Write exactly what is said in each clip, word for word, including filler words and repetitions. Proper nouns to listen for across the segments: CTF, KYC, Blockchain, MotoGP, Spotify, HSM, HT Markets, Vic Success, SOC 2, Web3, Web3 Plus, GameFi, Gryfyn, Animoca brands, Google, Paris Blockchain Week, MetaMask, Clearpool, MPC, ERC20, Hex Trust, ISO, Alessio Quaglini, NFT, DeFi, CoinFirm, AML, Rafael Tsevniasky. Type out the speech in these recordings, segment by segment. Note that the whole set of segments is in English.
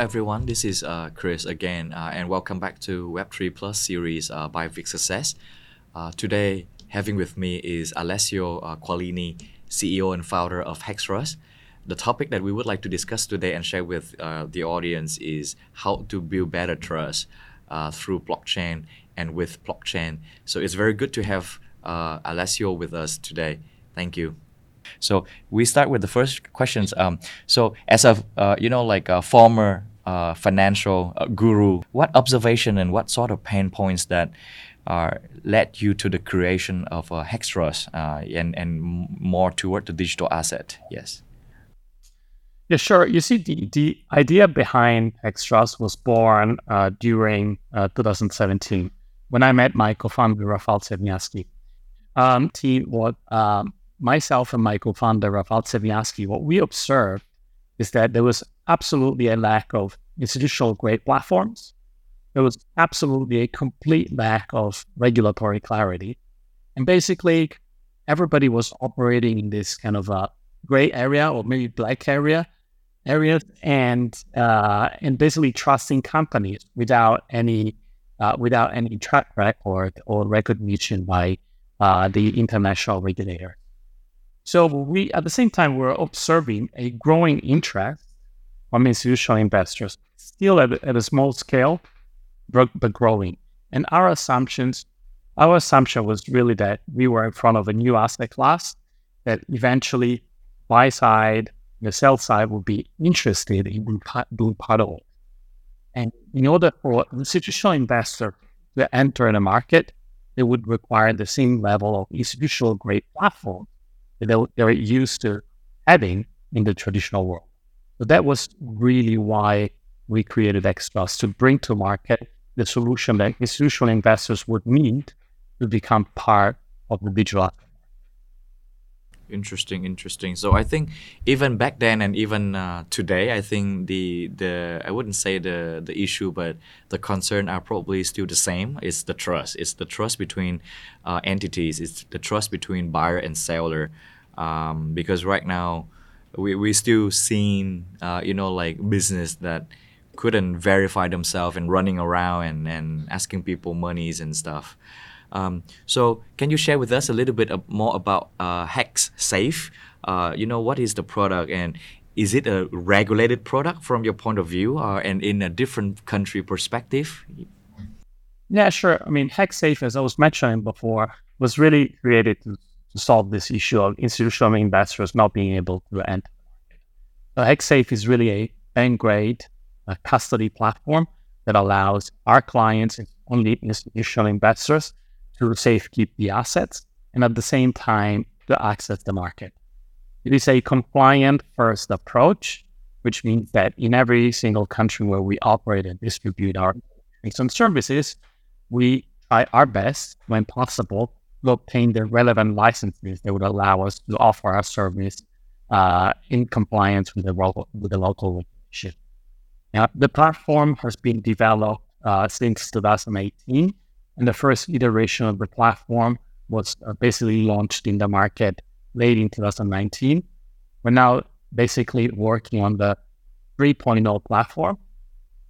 everyone, this is uh, Chris again, uh, and welcome back to Web three Plus series uh, by Vic Success. Uh, today, having with me is Alessio uh, Quaglini, C E O and founder of Hex Trust. The topic that we would like to discuss today and share with uh, the audience is how to build better trust uh, through blockchain and with blockchain. So it's very good to have uh, Alessio with us today. Thank you. So we start with the first questions. Um, so as a uh, you know like a former uh, financial uh, guru, what observation and what sort of pain points that uh, led you to the creation of uh, Hex Trust uh, and and more toward the digital asset? Yes. Yeah, sure. You see, the, the idea behind Hex Trust was born uh, during uh, twenty seventeen when I met my co-founder Rafael Tsevniasky. Um, he what. Um, Myself and my co-founder, Rafael Tsevniasky, what we observed is that there was absolutely a lack of institutional-grade platforms. There was absolutely a complete lack of regulatory clarity. And basically, everybody was operating in this kind of a gray area or maybe black area, areas, and uh, and basically trusting companies without any uh, without any track record or recognition by uh, the international regulator. So we, at the same time, we're observing a growing interest from institutional investors, still at, at a small scale, but growing. And our assumptions, our assumption was really that we were in front of a new asset class that eventually buy side, the sell side would be interested in being part of it. And in order for an institutional investor to enter the market, they would require the same level of institutional grade platform that they're used to having in the traditional world. So that was really why we created Hex Trust, to bring to market the solution that institutional investors would need to become part of the digital. Interesting, interesting. So I think even back then and even uh, today, I think the the I wouldn't say the the issue, but the concern are probably still the same. It's the trust. It's the trust between uh, entities. It's the trust between buyer and seller. Um, because right now, we we still seeing uh, you know like business that couldn't verify themselves and running around and, and asking people monies and stuff. Um, so can you share with us a little bit more about uh, Hex Safe? Uh, you know, what is the product and is it a regulated product from your point of view uh, and in a different country perspective? Yeah, sure. I mean, Hex Safe, as I was mentioning before, was really created to solve this issue of institutional investors not being able to enter. So Hex Safe is really a bank-grade uh, custody platform that allows our clients and only institutional investors to safe keep the assets and at the same time to access the market. It is a compliant first approach, which means that in every single country where we operate and distribute our some services, we try our best when possible to obtain the relevant licenses that would allow us to offer our service uh, in compliance with the, ro- with the local regulation. Now, the platform has been developed uh, since twenty eighteen. And the first iteration of the platform was uh, basically launched in the market late in twenty nineteen. We're now basically working on the three point oh platform,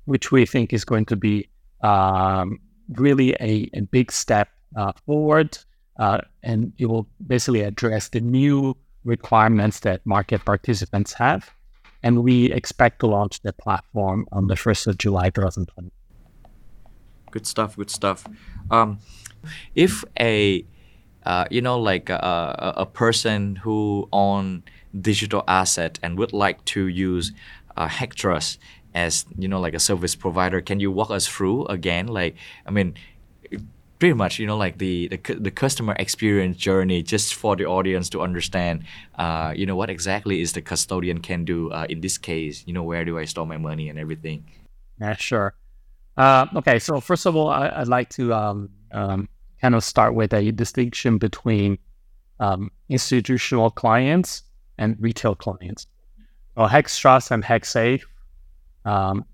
which we think is going to be um, really a, a big step uh, forward. Uh, and it will basically address the new requirements that market participants have. And we expect to launch the platform on the first of July twenty twenty. Good stuff, good stuff. Um, if a, uh, you know, like a, a person who owns digital asset and would like to use uh, Hex Trust as, you know, like a service provider, can you walk us through again? Like, I mean, pretty much, you know, like the, the, the customer experience journey just for the audience to understand, uh, you know, what exactly is the custodian can do uh, in this case, you know, where do I store my money and everything? Yeah, sure. Uh, okay, so first of all, I, I'd like to um, um, kind of start with a distinction between um, institutional clients and retail clients. So Hex Trust and Hex Safe, um,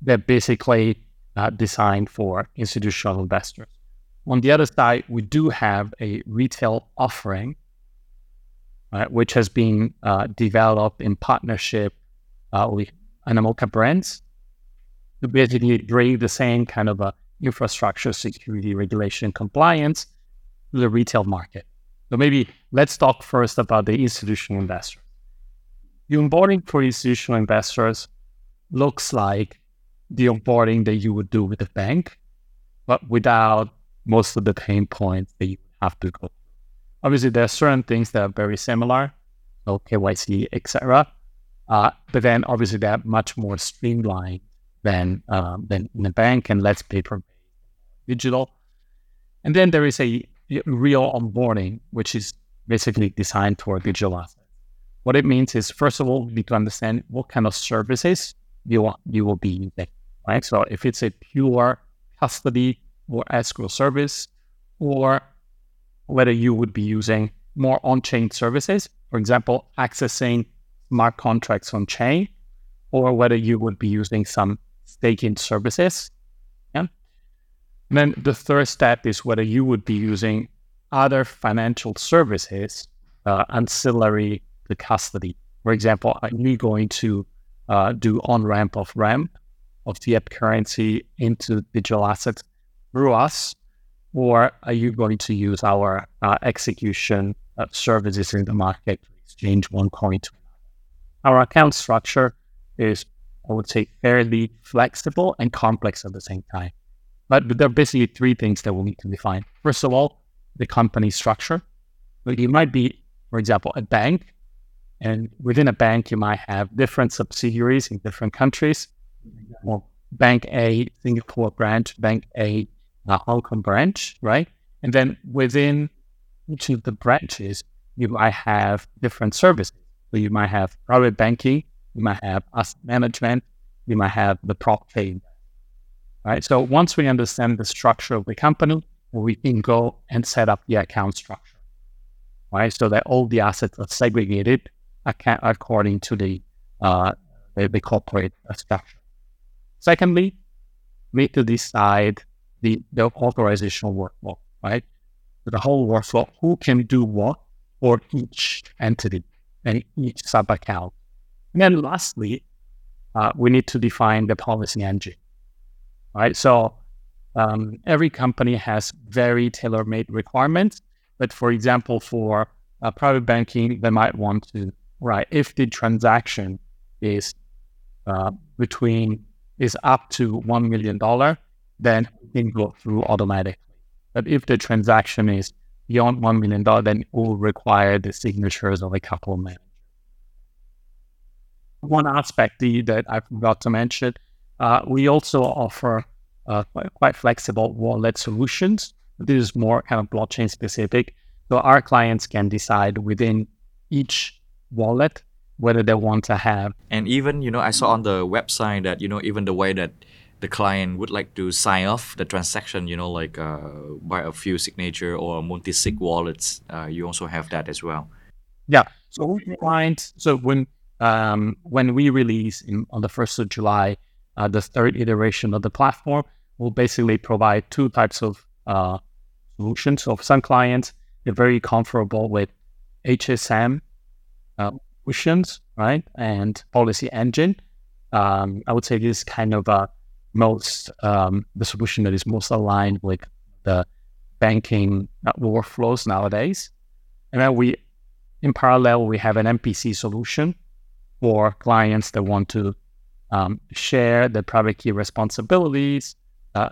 they're basically uh, designed for institutional investors. On the other side, we do have a retail offering, right, which has been uh, developed in partnership uh, with Animoca brands to basically bring the same kind of a infrastructure, security, regulation, compliance to the retail market. So maybe let's talk first about the institutional investors. The onboarding for institutional investors looks like the onboarding that you would do with a bank, but without most of the pain points that you have to go through. Obviously, there are certain things that are very similar, so K Y C, et cetera. Uh, but then obviously they're much more streamlined than um, than in a bank and less paper digital. And then there is a real onboarding, which is basically designed toward digital assets. What it means is, first of all, we need to understand what kind of services you want, you will be using, right? So if it's a pure custody or escrow service, or whether you would be using more on-chain services, for example, accessing smart contracts on chain, or whether you would be using some staking services. Yeah? And then the third step is whether you would be using other financial services, uh, ancillary to custody. For example, are you going to uh, do on-ramp of ramp of fiat currency into digital assets through us, or are you going to use our uh, execution uh, services in the market to exchange one coin to another? Our account structure is, I would say, fairly flexible and complex at the same time. But, but there are basically three things that we'll need to define. First of all, the company structure. But you might be, for example, a bank, and within a bank, you might have different subsidiaries in different countries. Well, Bank A, Singapore branch, Bank A, Uh, Hong Kong branch, right? And then within each of the branches, you might have different services. So you might have private banking, you might have asset management, you might have the prop trade, right? So once we understand the structure of the company, we can go and set up the account structure, right? So that all the assets are segregated account- according to the, uh, the, the corporate structure. Secondly, we need to decide The, the authorizational workflow, right? So the whole workflow, who can do what for each entity and each sub-account. And then lastly, uh, we need to define the policy engine, right? So um, every company has very tailor-made requirements, but for example, for uh, private banking, they might want to, right, if the transaction is uh, between, is up to one million dollars, then it can go through automatically. But if the transaction is beyond one million dollars, then it will require the signatures of a couple of managers. One aspect that I forgot to mention, uh, we also offer uh, quite, quite flexible wallet solutions. This is more kind of blockchain specific. So our clients can decide within each wallet whether they want to have. And even, you know, I saw on the website that, you know, even the way that the client would like to sign off the transaction, you know, like uh, by a few signature or multi-sig wallets. Uh, you also have that as well. Yeah. So clients. So when um, when we release in, on the first of July, uh, the third iteration of the platform, will basically provide two types of uh, solutions. So for some clients, they're very comfortable with H S M uh, solutions, right, and policy engine. Um, I would say this is kind of a most um, the solution that is most aligned with the banking workflows nowadays. And then we, in parallel, we have an M P C solution for clients that want to um, share the private key responsibilities uh,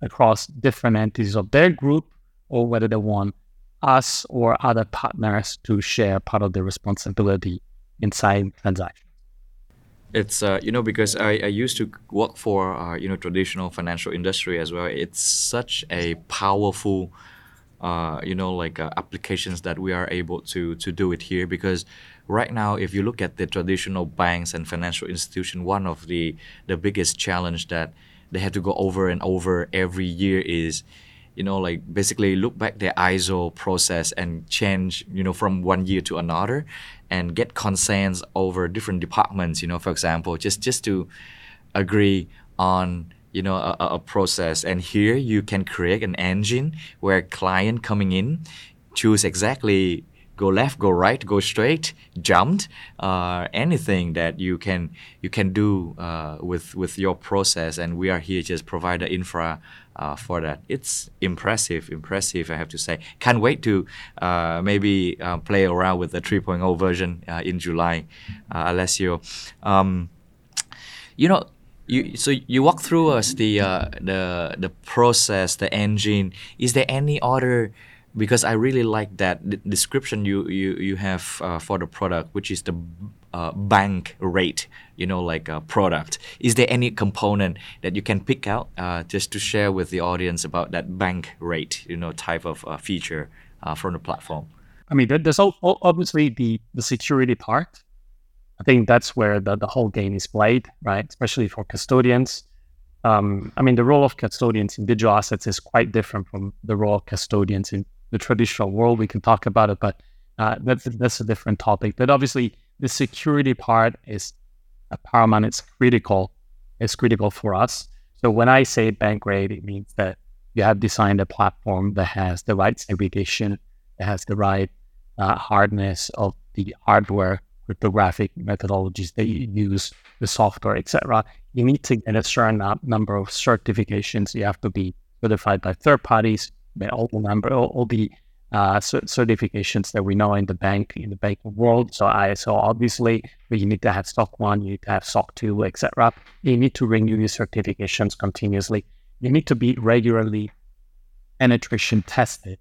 across different entities of their group, or whether they want us or other partners to share part of the responsibility inside transactions. It's, uh, you know, because I, I used to work for, uh, you know, traditional financial industry as well. It's such a powerful, uh, you know, like uh, applications that we are able to to do it here. Because right now, if you look at the traditional banks and financial institution, one of the, the biggest challenge that they have to go over and over every year is, you know, like basically look back their I S O process and change, you know, from one year to another and get consents over different departments, you know, for example, just, just to agree on, you know, a, a process. And here you can create an engine where a client coming in, choose exactly go left, go right, go straight, jumped, uh, anything that you can you can do uh, with with your process, and we are here just provide the infra uh, for that. It's impressive, impressive, I have to say. Can't wait to uh, maybe uh, play around with the three point oh version uh, in July, uh, Alessio. Um, you know. You, so you walk through us the uh, the the process, the engine. Is there any other? Because I really like that d- description you you you have uh, for the product, which is the uh, bank rate. You know, like a product. Is there any component that you can pick out uh, just to share with the audience about that bank rate? You know, type of uh, feature uh, from the platform. I mean, there's obviously the the security part. I think that's where the, the whole game is played, right? Especially for custodians. Um, I mean, the role of custodians in digital assets is quite different from the role of custodians in the traditional world. We can talk about it, but uh, that's, that's a different topic. But obviously, the security part is paramount. It's critical. It's critical for us. So when I say bank rate, it means that you have designed a platform that has the right segregation, that has the right uh, hardness of the hardware, cryptographic methodologies that you use, the software, et cetera. You need to get a certain number of certifications. You have to be certified by third parties. All the number, all, all the uh, certifications that we know in the bank, in the banking world. So I S O, obviously, but you need to have S O C one, you need to have S O C two, et cetera. You need to renew your certifications continuously. You need to be regularly penetration tested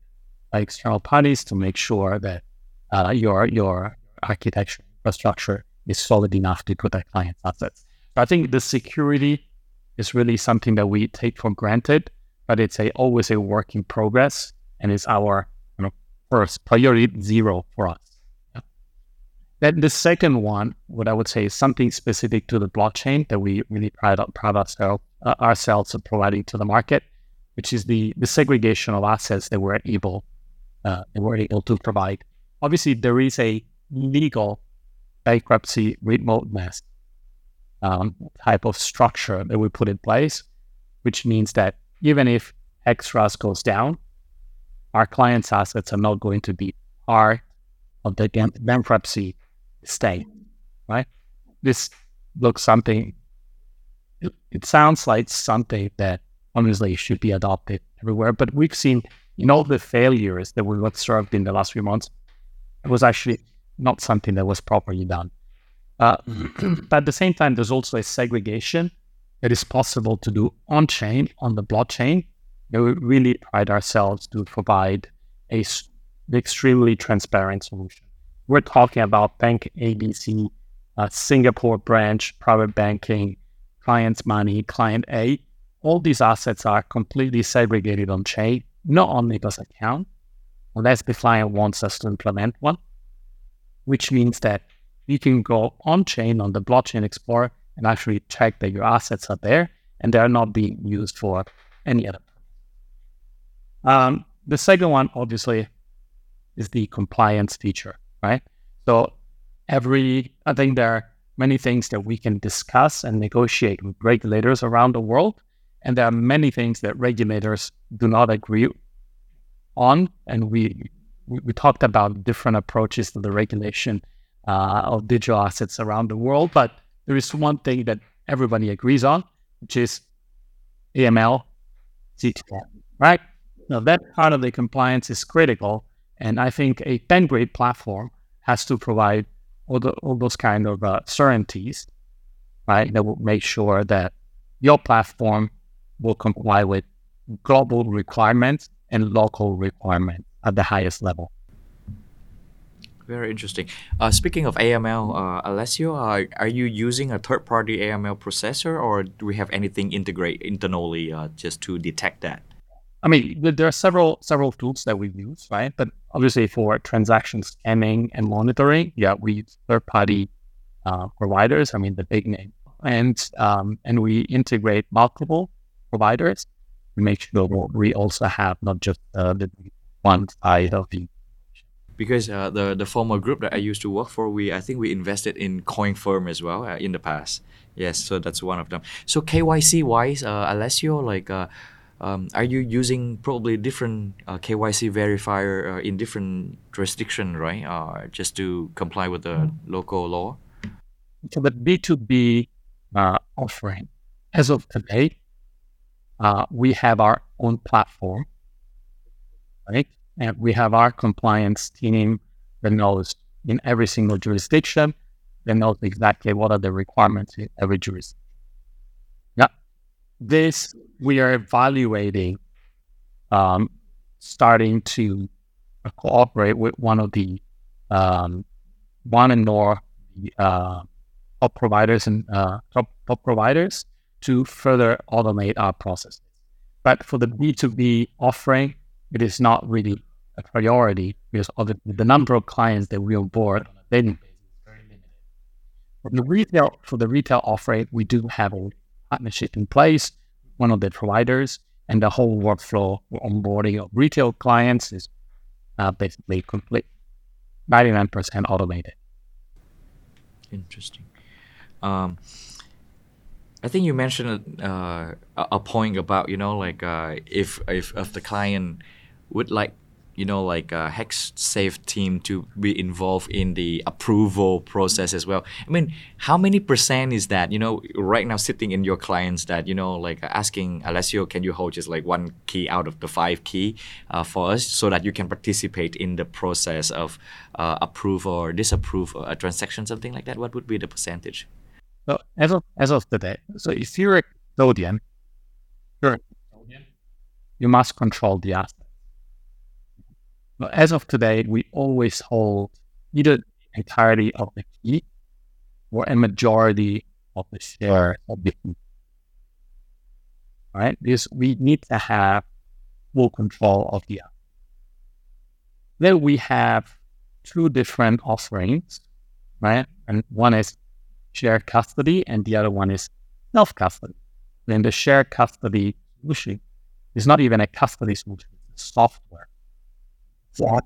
by external parties to make sure that uh, your your architecture infrastructure is solid enough to protect clients' assets. So I think the security is really something that we take for granted, but it's a, always a work in progress, and it's our you know, first priority zero for us. Yeah. Then the second one, what I would say is something specific to the blockchain that we really pride, pride ourselves, uh, ourselves of providing to the market, which is the, the segregation of assets that we're able, uh, that we're able to provide. Obviously, there is a legal bankruptcy remoteness um, type of structure that we put in place, which means that even if Hex Trust goes down, our clients' assets are not going to be part of the bankruptcy state, right? This looks something, it, it sounds like something that honestly should be adopted everywhere, but we've seen in all the failures that we've observed in the last few months, it was actually not something that was properly done. Uh, but at the same time, there's also a segregation that is possible to do on-chain, on the blockchain. We really pride ourselves to provide a extremely transparent solution. We're talking about Bank A B C, uh, Singapore branch, private banking, client's money, client A. All these assets are completely segregated on-chain, not omnibus account, unless the client wants us to implement one, which means that you can go on-chain on the Blockchain Explorer and actually check that your assets are there and they're not being used for any other. Um, the second one, obviously, is the compliance feature, right? So every, I think there are many things that we can discuss and negotiate with regulators around the world, and there are many things that regulators do not agree on, and we We talked about different approaches to the regulation uh, of digital assets around the world, but there is one thing that everybody agrees on, which is A M L, C T F, right? Now, that part of the compliance is critical, and I think a bank-grade platform has to provide all, the, all those kind of uh, certainties, right, that will make sure that your platform will comply with global requirements and local requirements at the highest level. Very interesting. Uh, speaking of A M L, uh, Alessio, uh, are you using a third-party A M L processor, or do we have anything integrate internally uh, just to detect that? I mean, there are several several tools that we use, right? But obviously, for transaction scanning and monitoring, yeah, we use third-party uh, providers. I mean, the big name, and um, and we integrate multiple providers. We make sure we also have not just uh, the one side of the. Because uh, the the former group that I used to work for, we I think we invested in CoinFirm as well uh, in the past. Yes, so that's one of them. So K Y C wise, uh, Alessio, like uh, Um, are you using probably different uh, K Y C verifier uh, in different jurisdiction, right? Uh, just to comply with the mm-hmm. local law? To the B two B uh, offering, as of today, uh, we have our own platform, right? And we have our compliance team that knows in every single jurisdiction, that knows exactly what are the requirements in every jurisdiction. Yeah. This we are evaluating, um, starting to cooperate with one of the um, one and more the, uh, top providers and uh, top, top providers to further automate our processes. But for the B two B offering, it is not really a priority because of the, the number of clients that we onboard on a daily basis is very limited. For the retail, for the retail offering, we do have a partnership in place, one of the providers, and the whole workflow onboarding of retail clients is uh, basically complete, ninety-nine percent automated. Interesting. Um, I think you mentioned uh, a point about, you know, like uh, if, if if the client would like, you know, like a Hex Safe team to be involved in the approval process as well. I mean, how many percent is that, you know, right now sitting in your clients that, you know, like asking Alessio, can you hold just like one key out of the five key uh, for us so that you can participate in the process of uh, approve or disapprove a transaction, something like that? What would be the percentage? So as of, as of today, so if you're a custodian, you're a custodian, you must control the asset. But as of today, we always hold either the entirety of the key or a majority of the share of the key. All right? Because we need to have full control of the app. Then we have two different offerings, right? And one is shared custody and the other one is self-custody. Then the shared custody solution is not even a custody solution, it's a software.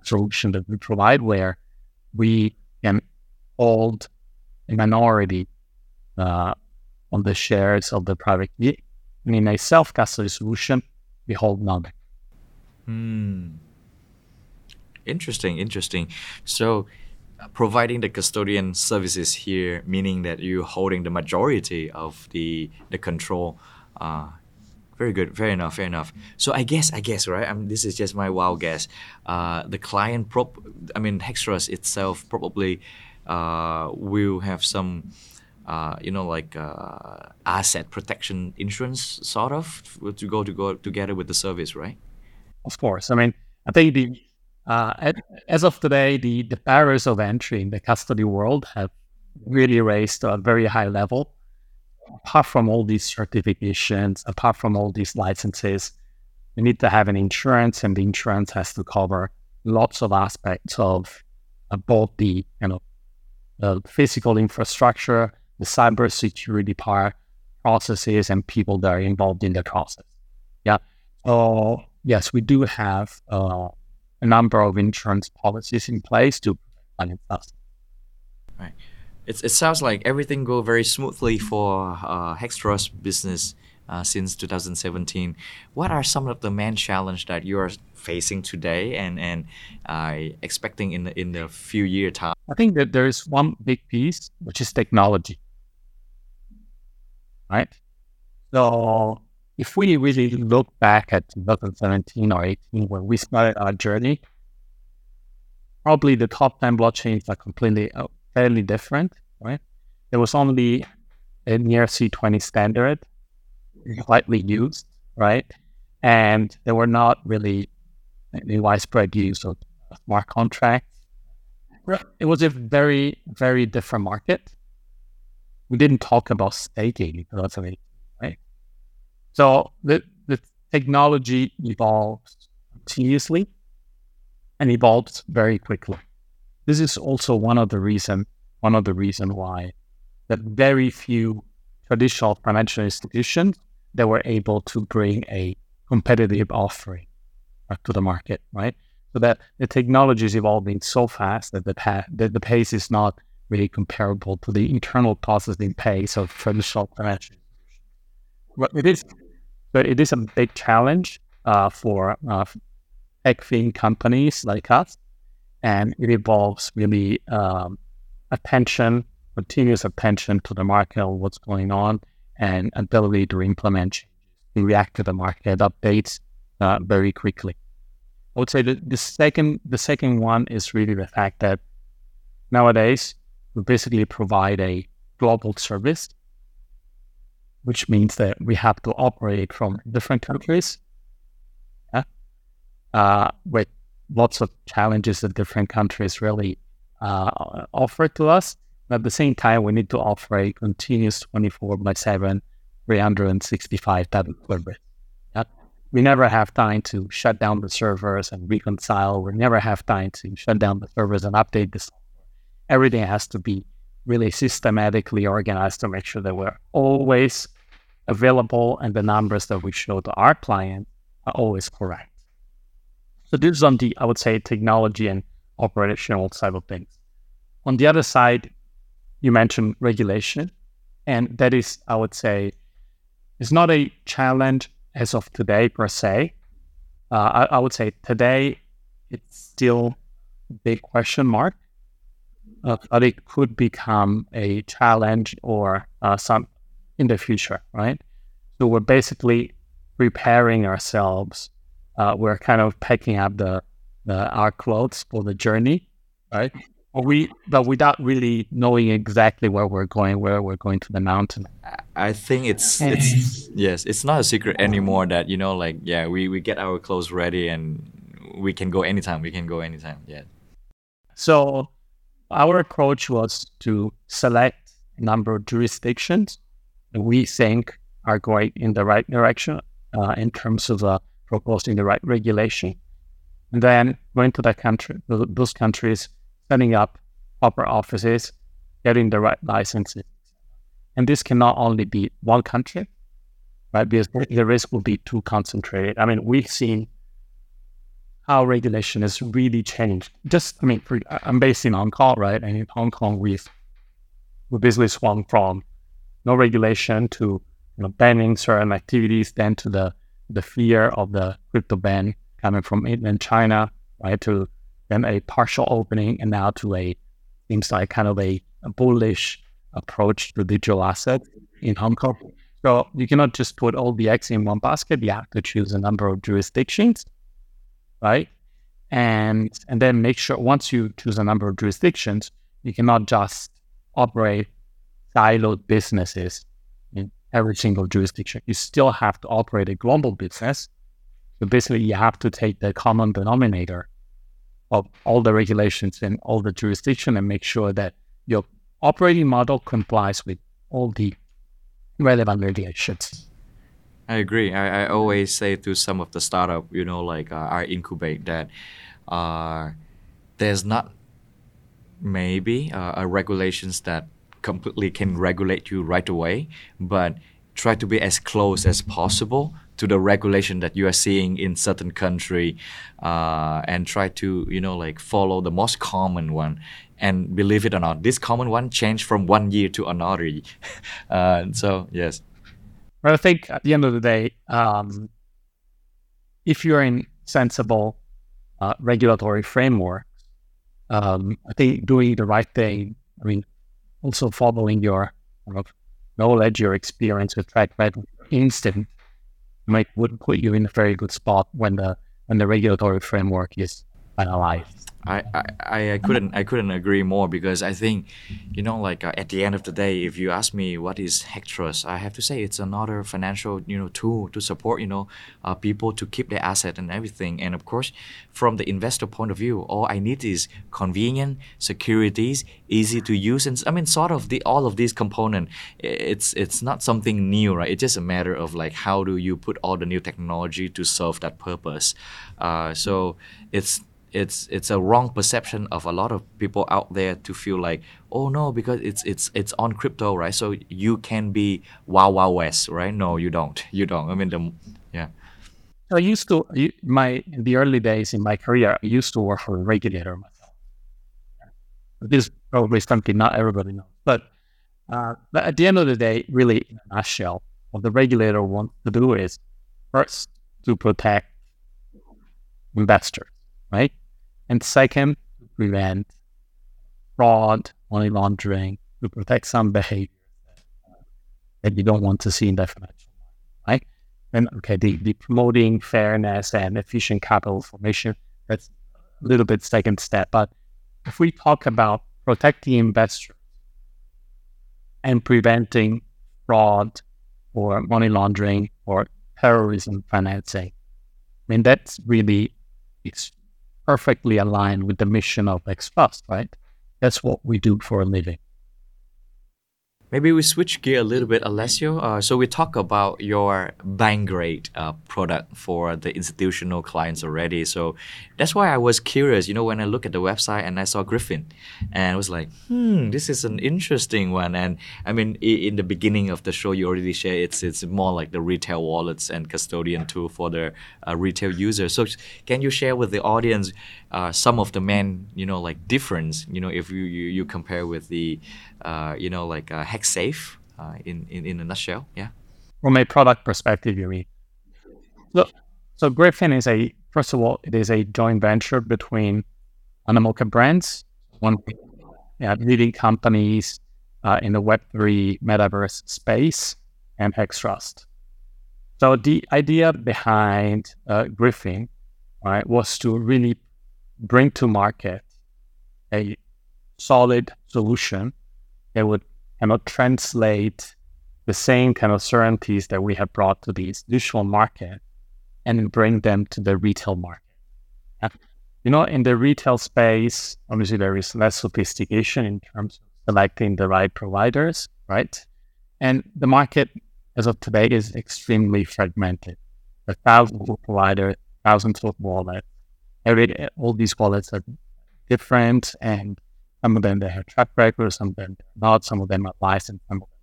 Solution that we provide where we can hold a minority uh, on the shares of the private key. And in a self-custody solution, we hold none. Hmm. Interesting, interesting. So uh, providing the custodian services here, meaning that you're holding the majority of the, the control. Uh, Very good. Fair enough. Fair enough. So I guess, I guess, right? I mean, this is just my wild guess. Uh, the client, prop, I mean, Hex Trust itself probably uh, will have some, uh, you know, like uh, asset protection insurance, sort of, to go to go together with the service, right? Of course. I mean, I think the uh, as of today, the, the barriers of entry in the custody world have really raised to a very high level. Apart from all these certifications, apart from all these licenses, you need to have an insurance, and the insurance has to cover lots of aspects of uh, both the you know the physical infrastructure, the cybersecurity part, processes, and people that are involved in the process. Yeah. So yes, we do have uh, a number of insurance policies in place to prevent us. Right. It, it sounds like everything go very smoothly for uh, Hex Trust business uh, since two thousand seventeen. What are some of the main challenges that you are facing today and and uh, expecting in the in the few year time? I think that there is one big piece which is technology, right? So if we really look back at two thousand seventeen or eighteen when we started our journey, probably the top ten blockchains are completely out. Fairly different, right? There was only an E R C twenty standard, lightly used, right? And there were not really any widespread use of smart contracts. It was a very, very different market. We didn't talk about staking, right? So the, the technology evolves continuously and evolves very quickly. This is also one of the reason, one of the reason why that very few traditional financial institutions that were able to bring a competitive offering to the market, right? So that the technology is evolving so fast that the pa- that the pace is not really comparable to the internal processing pace of traditional financial institutions. But it is But it is a big challenge uh, for uh, tech-fin companies like us, and it involves really um, attention, continuous attention to the market, what's going on, and ability to implement changes, to react to the market updates uh, very quickly. I would say that the second, the second one is really the fact that nowadays we basically provide a global service, which means that we have to operate from different countries, yeah? uh, with lots of challenges that different countries really uh, offer to us. But at the same time, we need to offer a continuous twenty-four by seven, three sixty-five type of service. Yeah? We never have time to shut down the servers and reconcile. We never have time to shut down the servers and update the software. Everything has to be really systematically organized to make sure that we're always available and the numbers that we show to our client are always correct. So this is on the, I would say, technology and operational side of things. On the other side, you mentioned regulation, and that is, I would say, it's not a challenge as of today per se. Uh, I, I would say today, it's still a big question mark. Uh, but it could become a challenge or uh, some in the future, right? So we're basically preparing ourselves. Uh, we're kind of packing up the, the our clothes for the journey, right? Or we, but without really knowing exactly where we're going, where we're going to the mountain. I think it's it's yes, it's not a secret anymore that, you know, like yeah, we, we get our clothes ready and we can go anytime. We can go anytime. Yeah. So. Our approach was to select a number of jurisdictions that we think are going in the right direction uh, in terms of uh, proposing the right regulation. And then going to that country, those countries, setting up proper offices, getting the right licenses. And this cannot only be one country, right? Because the risk will be too concentrated. I mean, we've seen how regulation has really changed. Just, I mean, for, I'm based in Hong Kong, right? And in Hong Kong, we've, we basically swung from no regulation to, you know, banning certain activities, then to the, the fear of the crypto ban coming from mainland China, right? To then a partial opening, and now to a, seems like kind of a, a bullish approach to digital assets in Hong Kong. So you cannot just put all the eggs in one basket. You have to choose a number of jurisdictions. Right, and and then make sure once you choose a number of jurisdictions, you cannot just operate siloed businesses in every single jurisdiction. You still have to operate a global business. So basically, you have to take the common denominator of all the regulations in all the jurisdiction and make sure that your operating model complies with all the relevant regulations. I agree. I, I always say to some of the startup, you know, like uh, I incubate that uh, there's not maybe uh, a regulations that completely can regulate you right away, but try to be as close as possible to the regulation that you are seeing in certain country uh, and try to, you know, like follow the most common one. And believe it or not, this common one changed from one year to another. uh, so, yes. But I think at the end of the day, um, if you're in sensible uh, regulatory framework, um, I think doing the right thing, I mean, also following your uh, knowledge, your experience with track record, instinct, might would put you in a very good spot when the when the regulatory framework is finalized. I, I, I couldn't I couldn't agree more, because I think, you know, like uh, at the end of the day, if you ask me what is Hex Trust, I have to say it's another financial, you know, tool to support, you know, uh, people to keep their asset and everything. And of course, from the investor point of view, all I need is convenient securities, easy to use, and I mean, sort of the all of these components. It's it's not something new, right? It's just a matter of like how do you put all the new technology to serve that purpose. Uh, so it's. It's it's a wrong perception of a lot of people out there to feel like, oh no, because it's it's it's on crypto, right? So you can be wow wow west, right? No, you don't. You don't. I mean, the yeah. I used to my in the early days in my career, I used to work for a regulator myself. This is probably something not everybody knows, but uh, but at the end of the day, really in a nutshell, what the regulator wants to do is first to protect investors, right? And second, to prevent fraud, money laundering, to protect some behavior that you don't want to see in the financial market, right? And okay, the, the promoting fairness and efficient capital formation, that's a little bit second step. But if we talk about protecting investors and preventing fraud or money laundering or terrorism financing, I mean, that's really, it's perfectly aligned with the mission of Hex Trust, right? That's what we do for a living. Maybe we switch gear a little bit, Alessio. Uh, so we talk about your bank grade uh, product for the institutional clients already. So that's why I was curious. You know, when I look at the website and I saw Gryfyn, and I was like, hmm, this is an interesting one. And I mean, in the beginning of the show, you already shared it's it's more like the retail wallets and custodian tool for the uh, retail users. So can you share with the audience uh, some of the main, you know, like difference? You know, if you you, you compare with the, uh, you know, like uh, safe uh, in, in, in a nutshell, yeah? From a product perspective, you mean? Look, so Gryfyn is a, first of all, it is a joint venture between Animoca brands, one of yeah, the leading companies uh, in the web three metaverse space, and Hex Trust. So the idea behind uh, Gryfyn, right, was to really bring to market a solid solution that would cannot translate the same kind of certainties that we have brought to the institutional market and bring them to the retail market. And, you know, in the retail space, obviously there is less sophistication in terms of selecting the right providers, right? And the market as of today is extremely fragmented. There are thousands of providers, thousands of wallets. Every, all these wallets are different, and some of them, they have track records, some of them not, some of them are licensed, some of them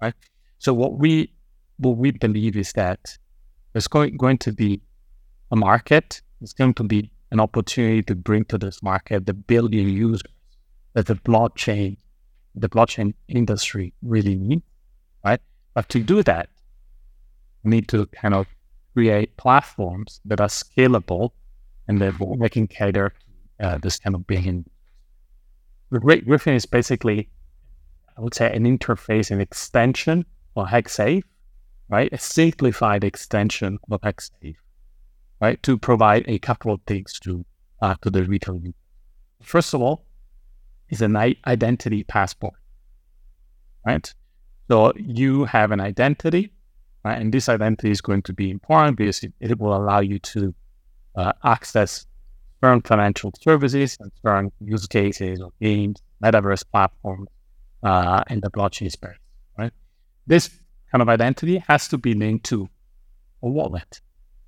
not, right? So what we what we believe is that there's going, going to be a market, there's going to be an opportunity to bring to this market the billion users that the blockchain, the blockchain industry really need, right? But to do that, we need to kind of create platforms that are scalable and that we can cater uh, this kind of billion. Gryfyn is basically, I would say, an interface, an extension for HexSafe, right? A simplified extension of HexSafe, right? To provide a couple of things to uh, to the retail user. First of all, is an identity passport, right? So you have an identity, right? And this identity is going to be important because it, it will allow you to uh, access certain financial services and certain use cases or games, metaverse platforms, uh, and the blockchain space, right? This kind of identity has to be linked to a wallet,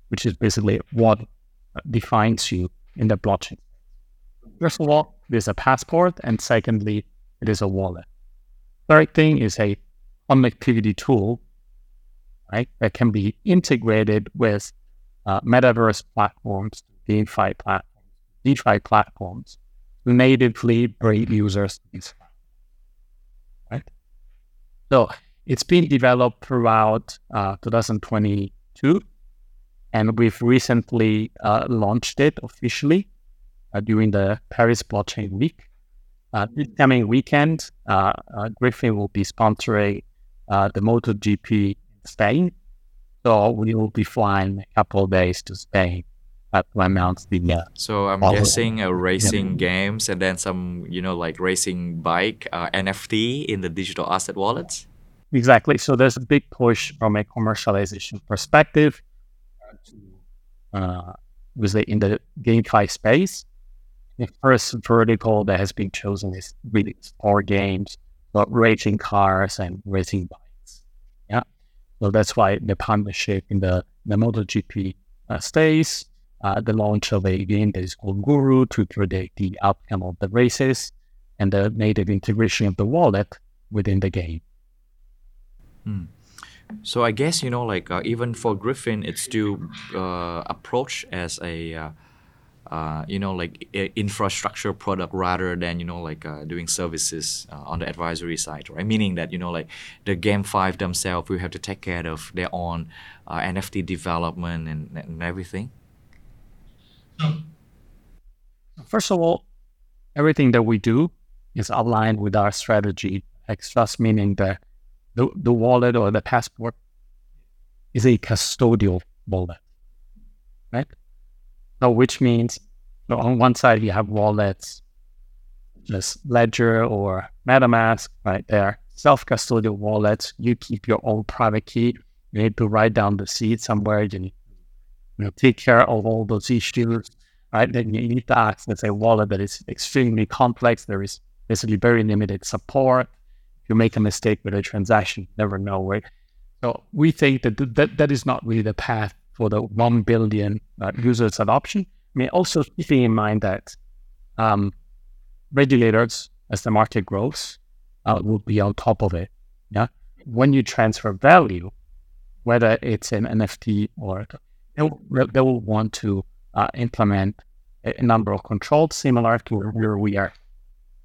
which is basically what defines you in the blockchain. First of all, there's a passport, and secondly, it is a wallet. Third thing is a connectivity tool, right, that can be integrated with uh, metaverse platforms, GameFi platforms, DeFi platforms, to natively bring users to these platforms, right? So it's been developed throughout uh, twenty twenty-two, and we've recently uh, launched it officially uh, during the Paris Blockchain Week. Uh, this coming weekend, uh, uh, Gryfyn will be sponsoring uh, the MotoGP in Spain, so we will be flying a couple of days to Spain. The, yeah. So I'm guessing uh, racing yeah. games and then some, you know, like racing bike, uh, N F T in the digital asset wallets? Exactly. So there's a big push from a commercialization perspective uh, in the GameFi space. The first vertical that has been chosen is really sport games, but racing cars and racing bikes. Yeah. So that's why the partnership in the, the MotoGP uh, space. Uh, the launch of a game that is called Guru to predict the outcome of the races and the native integration of the wallet within the game. Hmm. So I guess, you know, like uh, even for Gryfyn, it's still uh, approached as a uh, uh, you know, like infrastructure product rather than, you know, like uh, doing services uh, on the advisory side, right? Meaning that, you know, like the game five themselves will have to take care of their own uh, N F T development and, and everything. First of all, everything that we do is aligned with our strategy. Hex Trust, meaning that the, the wallet or the passport is a custodial wallet, right? So which means, so on one side you have wallets, just Ledger or MetaMask, right? They're self-custodial wallets. You keep your own private key. You need to write down the seed somewhere. You need to take care of all those issues, right? Then you need to access a wallet that is extremely complex. There is basically very limited support. If you make a mistake with a transaction, you never know, right? So we think that th- that, that is not really the path for the one billion uh, users adoption. I mean, also keeping in mind that um, regulators, as the market grows, uh, will be on top of it. Yeah, when you transfer value, whether it's an N F T or they will, they will want to uh, implement a, a number of controls similar to where we are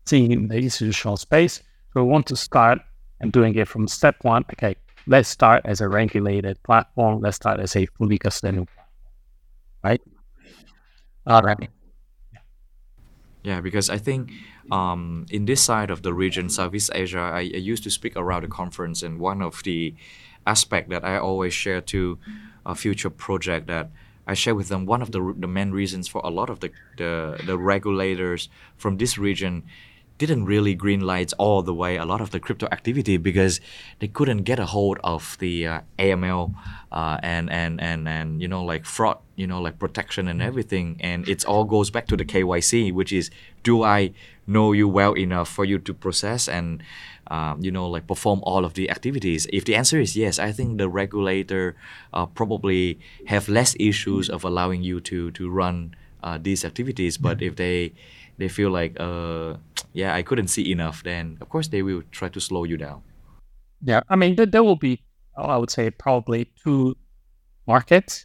seeing in the institutional space. So we want to start and doing it from step one. Okay, let's start as a regulated platform. Let's start as a fully custodial platform, right? All right. Yeah, because I think um, in this side of the region, Southeast Asia, I, I used to speak around the conference, and one of the aspect that I always share to a future project that I share with them, one of the the main reasons for a lot of the the, the regulators from this region didn't really green light all the way a lot of the crypto activity because they couldn't get a hold of the uh, A M L uh, and, and, and, and, you know, like fraud, you know, like protection and everything. And it all goes back to the K Y C, which is, do I know you well enough for you to process and, um, you know, like perform all of the activities? If the answer is yes, I think the regulator uh, probably have less issues of allowing you to, to run uh, these activities. But mm-hmm. if they, they feel like, uh, yeah, I couldn't see enough, then of course they will try to slow you down. Yeah, I mean, there will be, I would say, probably two markets.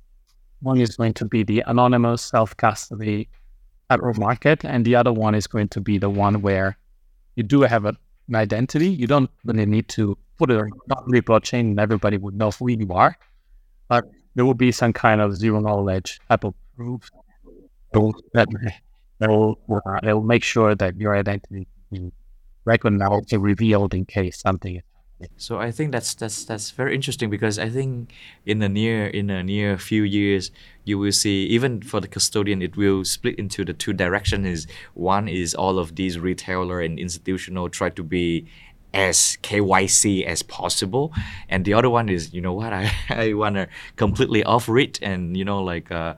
One is going to be the anonymous self-custody type of market, and the other one is going to be the one where you do have an identity. You don't really need to put it on the blockchain and everybody would know who you are, but there will be some kind of zero-knowledge type of proof that They'll, uh, they'll make sure that your identity is recognized and revealed in case something. So I think that's that's that's very interesting because I think in the near in the near few years you will see even for the custodian it will split into the two directions. Is one is all of these retailer and institutional try to be as K Y C as possible, and the other one is you know what I I wanna completely off it and you know like. Uh,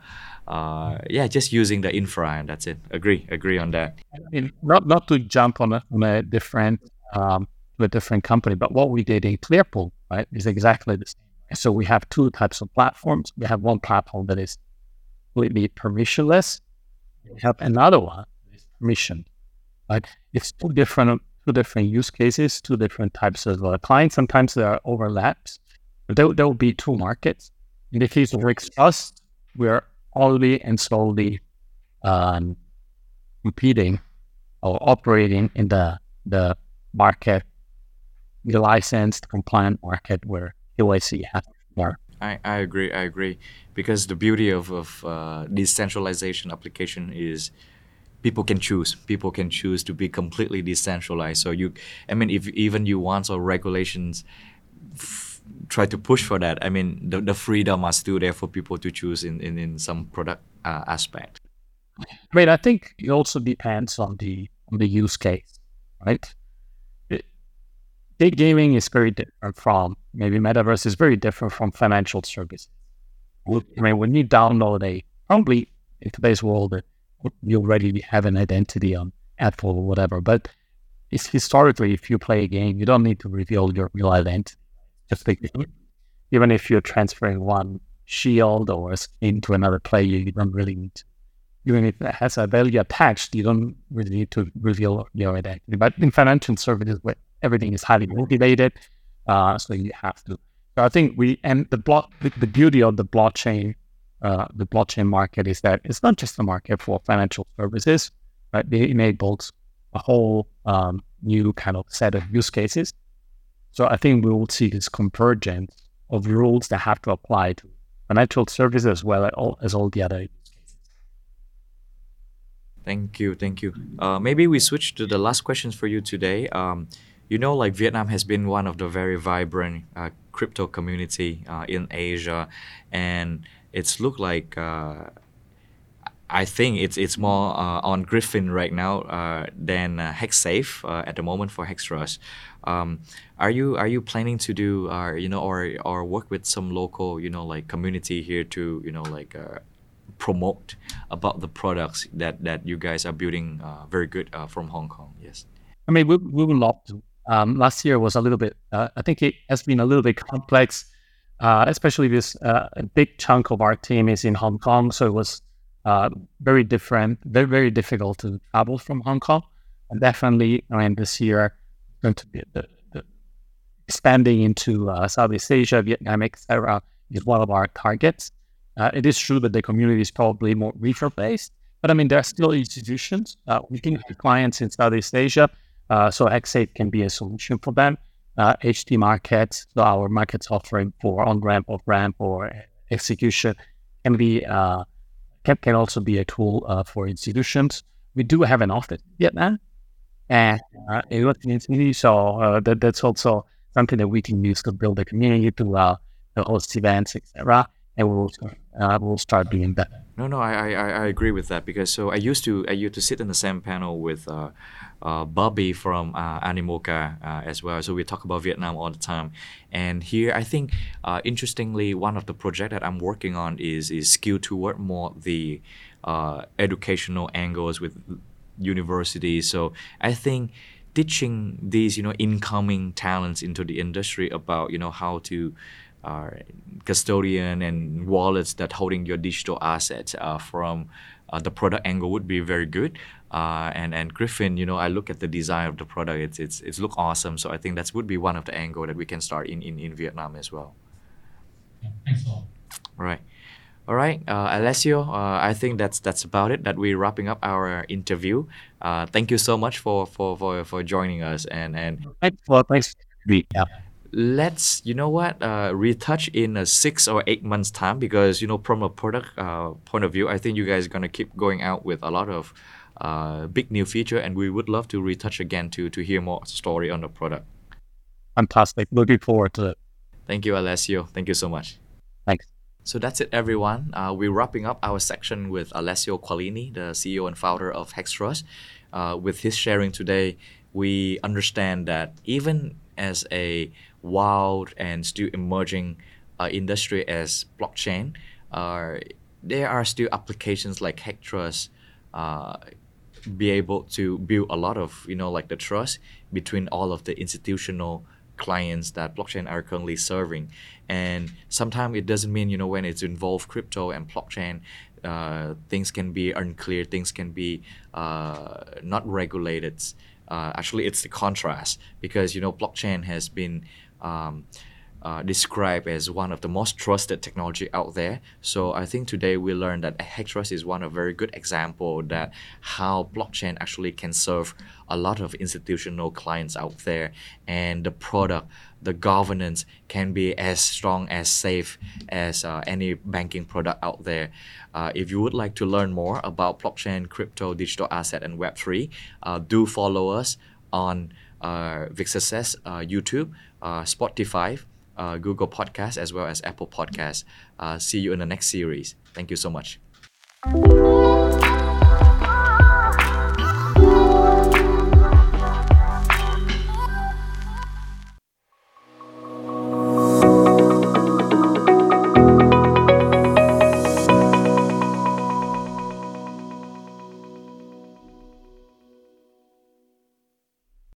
Uh, yeah, just using the infra and that's it. Agree, agree on that. I mean, not not to jump on a, on a different um, to a different company, but what we did in Clearpool, right, is exactly the same. So we have two types of platforms. We have one platform that is completely permissionless. We have another one that is permissioned. Right? It's two different two different use cases, two different types of uh, clients. Sometimes there are overlaps. But there there will be two markets. In the case of Hex Trust, we are only and solely um, competing or operating in the the market, the licensed compliant market where K Y C has more. I, I agree, I agree. Because the beauty of, of uh, decentralization application is people can choose. People can choose to be completely decentralized. So you, I mean, if even you want or regulations, f- try to push for that. I mean, the, the freedom are still there for people to choose in, in, in some product uh, aspect. I mean, I think it also depends on the on the use case, right? It, big gaming is very different from, maybe metaverse is very different from financial services. I mean, when you download a, probably in today's world, you already have an identity on Apple or whatever, but it's historically, if you play a game, you don't need to reveal your real identity. Just like, even if you're transferring one shield or skin to another player, you don't really need to. Even if it has a value attached, you don't really need to reveal your identity. But in financial services, where everything is highly motivated, uh, so you have to. So I think we and the block the, the beauty of the blockchain uh, the blockchain market is that it's not just a market for financial services, right? It enables a whole um, new kind of set of use cases. So I think we will see this convergence of rules that have to apply to financial services as well as all the other use cases. Thank you, thank you. Uh, maybe we switch to the last questions for you today. Um, you know, like Vietnam has been one of the very vibrant uh, crypto community uh, in Asia, and it's looked like uh, I think it's it's more uh, on Gryfyn right now uh, than uh, HexSafe uh, at the moment for Hex Trust. Um, are you are you planning to do uh, you know or or work with some local you know like community here to you know like uh, promote about the products that, that you guys are building uh, very good uh, from Hong Kong? Yes, I mean we we would love to. Um, last year was a little bit. Uh, I think it has been a little bit complex, uh, especially this uh, a big chunk of our team is in Hong Kong, so it was. Uh, very different, very, very difficult to travel from Hong Kong. And definitely, I mean, this year, going to be the, the expanding into uh, Southeast Asia, Vietnam, et cetera is one of our targets. Uh, it is true that the community is probably more regional-based, but I mean, there are still institutions. Uh, we can have clients in Southeast Asia, uh, so HexSafe can be a solution for them. Uh, H T Markets, so our markets offering for on-ramp, off-ramp, or execution can be... Uh, can also be a tool uh, for institutions. We do have an office in Vietnam, and uh, it so uh, that, that's also something that we can use to build a community, to uh, host events, et cetera. And we'll uh, we'll start doing that. No, no, I, I I agree with that because so I used to I used to sit in the same panel with uh, uh, Bobby from uh, Animoca uh, as well. So we talk about Vietnam all the time, and here I think uh, interestingly one of the projects that I'm working on is is skewed toward more the uh, educational angles with universities. So I think teaching these you know incoming talents into the industry about you know how to Uh, custodian and wallets that holding your digital assets uh, from uh, the product angle would be very good. Uh, and and Gryfyn, you know, I look at the design of the product; it's it's it's look awesome. So I think that would be one of the angle that we can start in in, in Vietnam as well. Yeah, thanks a lot. All right, all right, uh, Alessio. Uh, I think that's that's about it. That we're wrapping up our interview. Uh, thank you so much for for for, for joining us. And and well, thanks. Yeah. Let's, you know what, uh, retouch in a six or eight months time because, you know, from a product uh, point of view, I think you guys are going to keep going out with a lot of uh, big new feature, and we would love to retouch again to to hear more story on the product. Fantastic. Looking forward to it. Thank you, Alessio. Thank you so much. Thanks. So that's it, everyone. Uh, we're wrapping up our section with Alessio Quaglini, the C E O and founder of Hex Trust. Uh, with his sharing today, we understand that even as a wild and still emerging uh, industry as blockchain, uh, there are still applications like Hex Trust uh, be able to build a lot of, you know, like the trust between all of the institutional clients that blockchain are currently serving. And sometimes it doesn't mean, you know, when it's involved crypto and blockchain, uh, things can be unclear, things can be uh, not regulated. Uh, actually, it's the contrast because, you know, blockchain has been um, uh, described as one of the most trusted technology out there. So I think today we learned that Hex Trust is one of very good example that how blockchain actually can serve a lot of institutional clients out there, and the product, the governance can be as strong, as safe as uh, any banking product out there. Uh, if you would like to learn more about blockchain, crypto, digital asset, and web three, uh, do follow us on uh, Vic Success, uh, YouTube, uh, Spotify, uh, Google Podcasts, as well as Apple Podcasts. Uh, see you in the next series. Thank you so much.